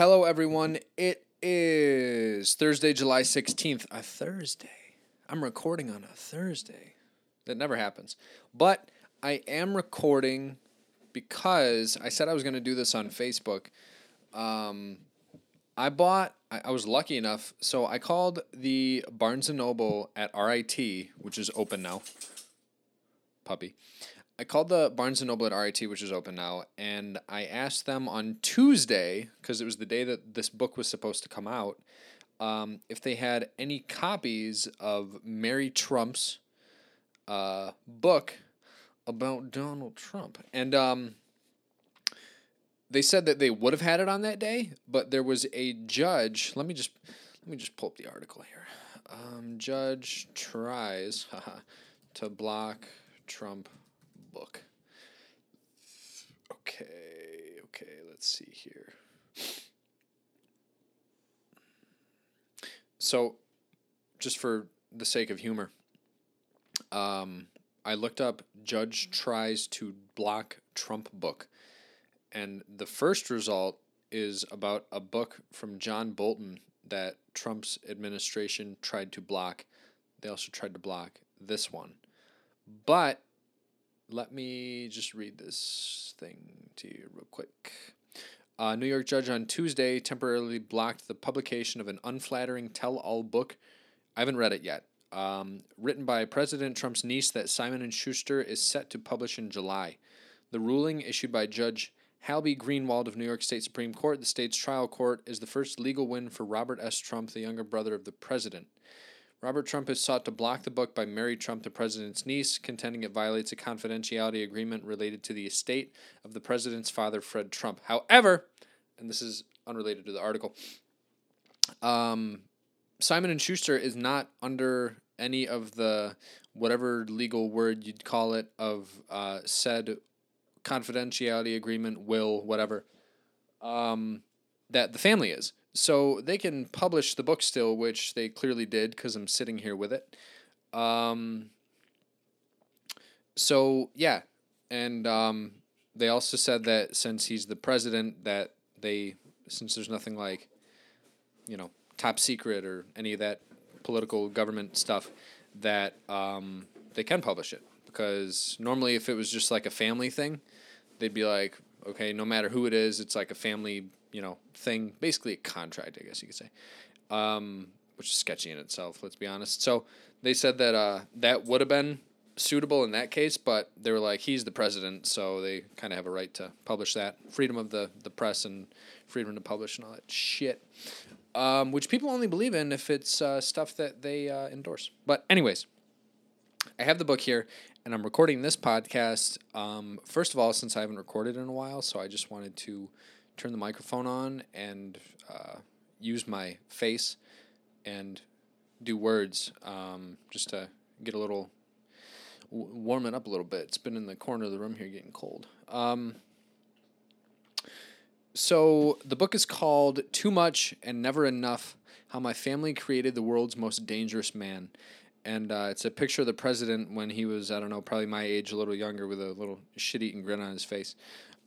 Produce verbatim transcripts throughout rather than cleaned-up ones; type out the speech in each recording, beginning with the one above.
Hello, everyone. It is Thursday, July sixteenth. A Thursday. I'm recording on a Thursday. That never happens. But I am recording because I said I was going to do this on Facebook. Um, I bought... I, I was lucky enough. So I called the Barnes and Noble at R I T, which is open now. Puppy. I called the Barnes and Noble at R I T, which is open now, and I asked them on Tuesday, because it was the day that this book was supposed to come out, um, if they had any copies of Mary Trump's uh, book about Donald Trump. And um, they said that they would have had it on that day, but there was a judge. Let me just let me just pull up the article here. Um, judge tries to block Trump book. Okay, okay, let's see here. So, just for the sake of humor, um, I looked up Judge Tries to Block Trump Book, and the first result is about a book from John Bolton that Trump's administration tried to block. They also tried to block this one. But let me just read this thing to you real quick. Uh, New York judge on Tuesday temporarily blocked the publication of an unflattering tell-all book. I haven't read it yet. Um, written by President Trump's niece that Simon and Schuster is set to publish in July. The ruling issued by Judge Halby Greenwald of New York State Supreme Court, the state's trial court, is the first legal win for Robert S. Trump, the younger brother of the president. Robert Trump has sought to block the book by Mary Trump, the president's niece, contending it violates a confidentiality agreement related to the estate of the president's father, Fred Trump. However, and this is unrelated to the article, um, Simon and Schuster is not under any of the whatever legal word you'd call it of uh, said confidentiality agreement, will, whatever, um, that the family is. So they can publish the book still, which they clearly did because I'm sitting here with it. Um, so, yeah. And um, they also said that since he's the president, that they, since there's nothing like, you know, top secret or any of that political government stuff, that um, they can publish it. Because normally if it was just like a family thing, they'd be like, okay, no matter who it is, it's like a family you know, thing, basically a contract, I guess you could say, um, which is sketchy in itself, let's be honest. So they said that uh, that would have been suitable in that case, but they were like, he's the president, so they kind of have a right to publish that. Freedom of the, the press and freedom to publish and all that shit, um, which people only believe in if it's uh, stuff that they uh, endorse. But anyways, I have the book here, and I'm recording this podcast, um, first of all, since I haven't recorded in a while, so I just wanted to turn the microphone on and uh, use my face and do words um, just to get a little, w- warm it up a little bit. It's been in the corner of the room here getting cold. Um, so the book is called Too Much and Never Enough, How My Family Created the World's Most Dangerous Man. And uh, it's a picture of the president when he was, I don't know, probably my age, a little younger, with a little shit-eating grin on his face.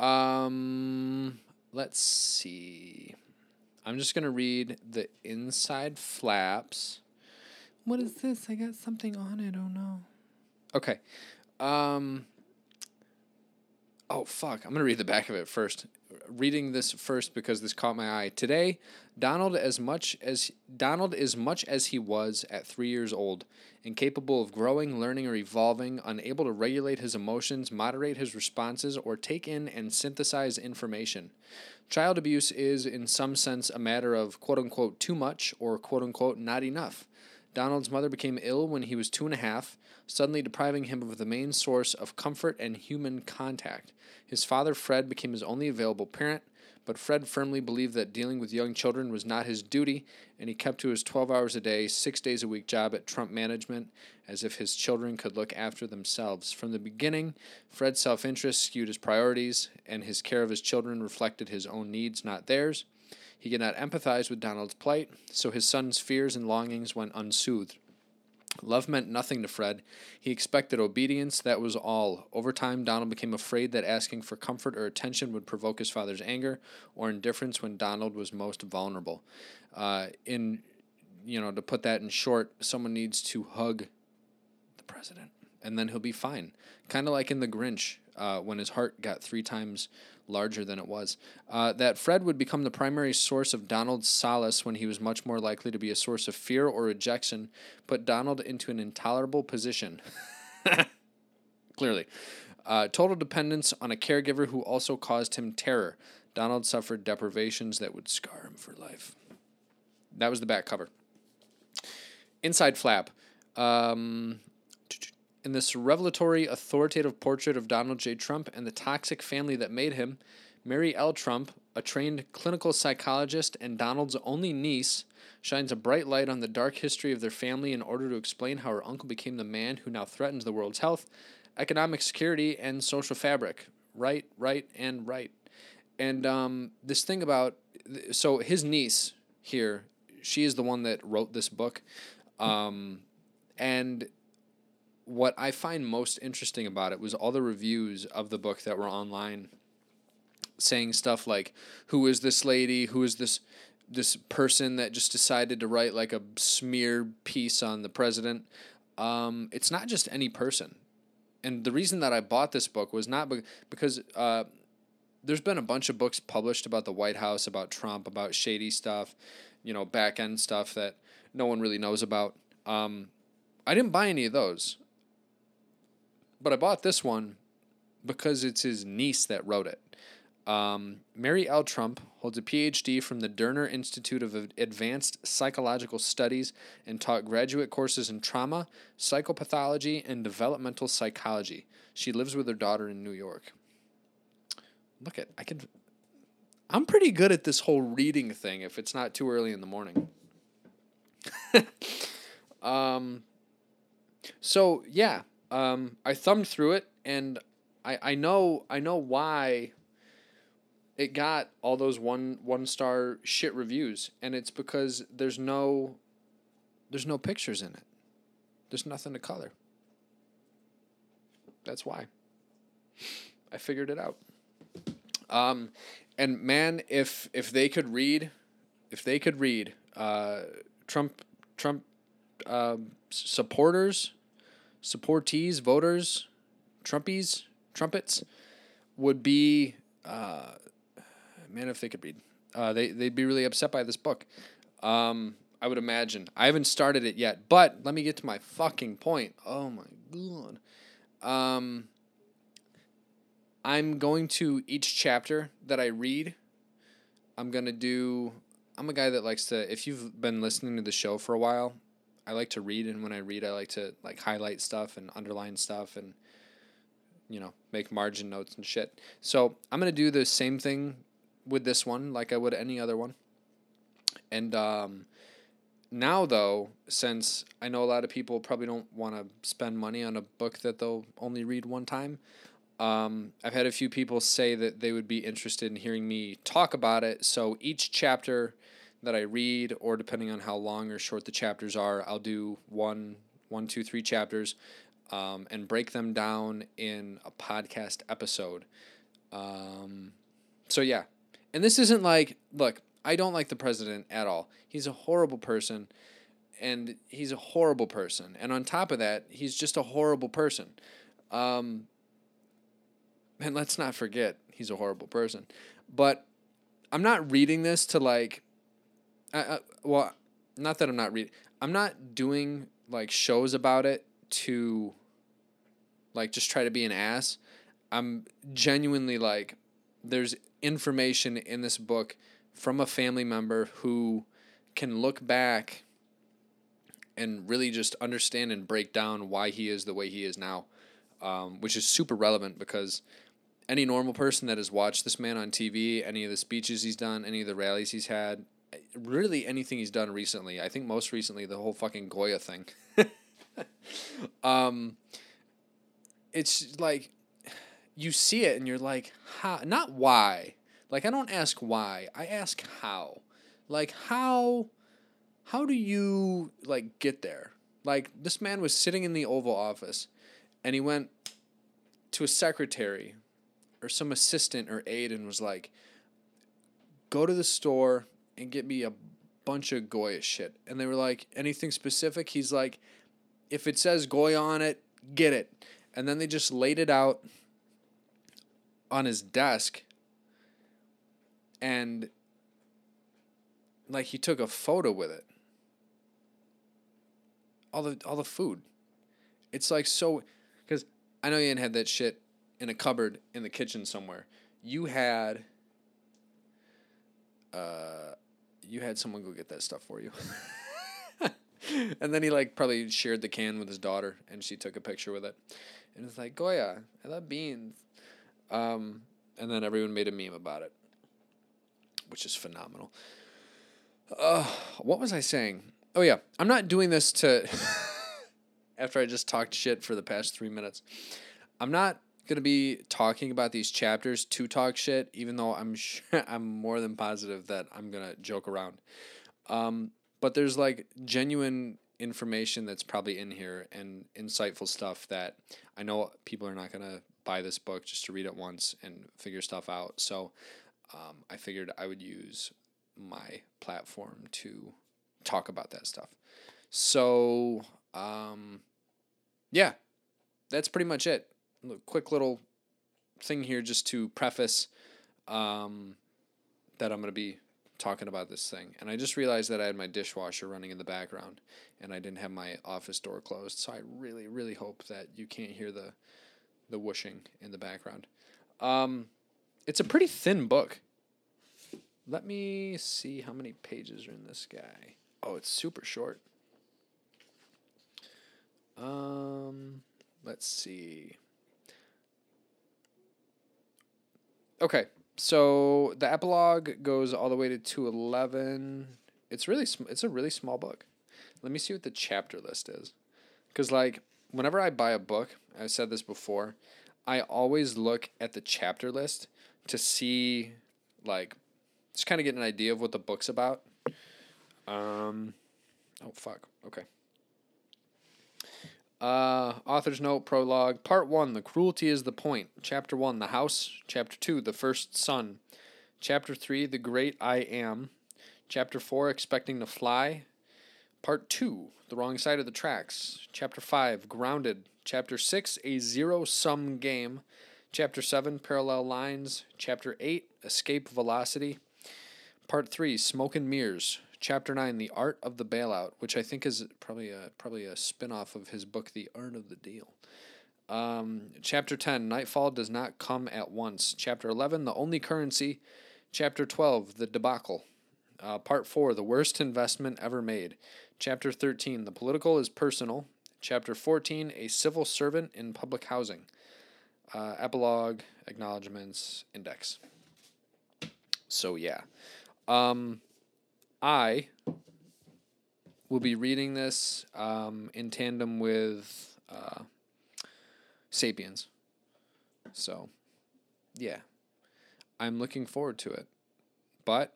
Um... Let's see. I'm just going to read the inside flaps. What is this? I got something on it. Oh, no. Okay. Um, oh, fuck. I'm going to read the back of it first. Reading this first because this caught my eye. Today, Donald, as much as Donald is much as he was at three years old, incapable of growing, learning, or evolving, unable to regulate his emotions, moderate his responses, or take in and synthesize information. Child abuse is, in some sense, a matter of quote-unquote too much or quote-unquote not enough. Donald's mother became ill when he was two and a half, suddenly depriving him of the main source of comfort and human contact. His father, Fred, became his only available parent, but Fred firmly believed that dealing with young children was not his duty, and he kept to his twelve hours a day, six days a week job at Trump Management, as if his children could look after themselves. From the beginning, Fred's self-interest skewed his priorities, and his care of his children reflected his own needs, not theirs. He could not empathize with Donald's plight, so his son's fears and longings went unsoothed. Love meant nothing to Fred. He expected obedience, that was all. Over time, Donald became afraid that asking for comfort or attention would provoke his father's anger or indifference when Donald was most vulnerable. Uh, in, you know, to put that in short, someone needs to hug the president, and then he'll be fine. Kind of like in The Grinch, uh, when his heart got three times larger than it was. Uh, that Fred would become the primary source of Donald's solace when he was much more likely to be a source of fear or rejection, put Donald into an intolerable position. Clearly. Uh, total dependence on a caregiver who also caused him terror. Donald suffered deprivations that would scar him for life. That was the back cover. Inside flap. Um... In this revelatory, authoritative portrait of Donald J. Trump and the toxic family that made him, Mary L. Trump, a trained clinical psychologist and Donald's only niece, shines a bright light on the dark history of their family in order to explain how her uncle became the man who now threatens the world's health, economic security, and social fabric. Right, right, and right. And um, this thing about... So his niece here, she is the one that wrote this book. Um, and... What I find most interesting about it was all the reviews of the book that were online saying stuff like, who is this lady? Who is this this person that just decided to write like a smear piece on the president? Um, it's not just any person. And the reason that I bought this book was not be- because uh, there's been a bunch of books published about the White House, about Trump, about shady stuff, you know, back-end stuff that no one really knows about. Um, I didn't buy any of those. But I bought this one because it's his niece that wrote it. Um, Mary L. Trump holds a P H D from the Derner Institute of Advanced Psychological Studies and taught graduate courses in trauma, psychopathology, and developmental psychology. She lives with her daughter in New York. Look at I can. I'm pretty good at this whole reading thing. If it's not too early in the morning. um. So yeah. Um, I thumbed through it, and I, I know I know why it got all those one one star shit reviews, and it's because there's no there's no pictures in it. There's nothing to color. That's why. I figured it out. Um, and man, if if they could read, if they could read, uh, Trump Trump uh, supporters. Supportees, voters, Trumpies, Trumpets, would be, uh, man, if they could read, uh, they, they'd be really upset by this book. Um, I would imagine. I haven't started it yet, but let me get to my fucking point. Oh, my God. Um, I'm going to, each chapter that I read, I'm going to do, I'm a guy that likes to, if you've been listening to the show for a while, I like to read, and when I read, I like to like highlight stuff and underline stuff and, you know, make margin notes and shit. So I'm going to do the same thing with this one like I would any other one. And um, now, though, since I know a lot of people probably don't want to spend money on a book that they'll only read one time, um, I've had a few people say that they would be interested in hearing me talk about it. So each chapter that I read, or depending on how long or short the chapters are, I'll do one, one, two, three chapters, um, and break them down in a podcast episode. Um, so yeah, and this isn't like, look, I don't like the president at all. He's a horrible person, and he's a horrible person, and on top of that, he's just a horrible person. Um, and let's not forget, he's a horrible person. But I'm not reading this to like. I, I, well, not that I'm not reading. I'm not doing, like, shows about it to, like, just try to be an ass. I'm genuinely, like, there's information in this book from a family member who can look back and really just understand and break down why he is the way he is now, um, which is super relevant because any normal person that has watched this man on T V, any of the speeches he's done, any of the rallies he's had, really anything he's done recently. I think most recently the whole fucking Goya thing. um, it's like you see it and you're like, how? Not why. Like I don't ask why. I ask how. Like how? How do you like get there? Like, this man was sitting in the Oval Office, and he went to a secretary or some assistant or aide and was like, go to the store and get me a bunch of Goya shit. And they were like, anything specific? He's like, if it says Goya on it, get it. And then they just laid it out on his desk, and like he took a photo with it. All the all the food. It's like so... Because I know you didn't have that shit in a cupboard in the kitchen somewhere. You had... Uh, you had someone go get that stuff for you. And then he like probably shared the can with his daughter, and she took a picture with it. And it's like, Goya, I love beans. Um, and then everyone made a meme about it, which is phenomenal. Uh, what was I saying? Oh, yeah. I'm not doing this to... after I just talked shit for the past three minutes. I'm not going to be talking about these chapters to talk shit, even though I'm sure, I'm more than positive that I'm going to joke around. Um, but there's like genuine information that's probably in here and insightful stuff that I know people are not going to buy this book just to read it once and figure stuff out. So um, I figured I would use my platform to talk about that stuff. So... Um, yeah, that's pretty much it. Look, quick little thing here just to preface, um, that I'm going to be talking about this thing. And I just realized that I had my dishwasher running in the background and I didn't have my office door closed. So I really, really hope that you can't hear the, the whooshing in the background. Um, it's a pretty thin book. Let me see how many pages are in this guy. Oh, it's super short. Um, let's see. Okay, so the epilogue goes all the way to two eleven. It's really sm- it's a really small book. Let me see what the chapter list is. Because, like, whenever I buy a book, I've said this before, I always look at the chapter list to see, like, just kind of get an idea of what the book's about. Um, oh, fuck. Okay. Uh, author's note, prologue, part one, the cruelty is the point. Chapter one, the house. Chapter two, the first son. Chapter three, the great I am. Chapter four, expecting to fly. Part two, the wrong side of the tracks. Chapter five, grounded. Chapter six, a zero-sum game. Chapter seven, parallel lines. Chapter eight, escape velocity. Part three, smoke and mirrors. Chapter nine, The Art of the Bailout, which I think is probably a, probably a spin-off of his book, The Art of the Deal. Um, chapter ten, Nightfall Does Not Come at Once. Chapter eleven, The Only Currency. Chapter twelve, The Debacle. Uh, part four, The Worst Investment Ever Made. Chapter thirteen, The Political is Personal. Chapter fourteen, A Civil Servant in Public Housing. Uh, epilogue, Acknowledgements, Index. So, yeah. Um... I will be reading this um, in tandem with uh, Sapiens. So, yeah. I'm looking forward to it. But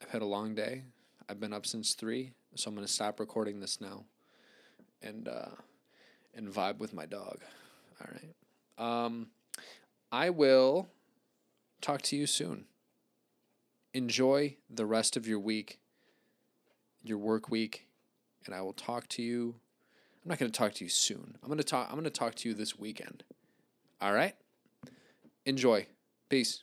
I've had a long day. I've been up since three, so I'm going to stop recording this now and uh, and vibe with my dog. All right. Um, I will talk to you soon. Enjoy the rest of your week, your work week, and I will talk to you. I'm not going to talk to you soon. I'm going to talk I'm going to talk to you this weekend. All right? Enjoy. Peace.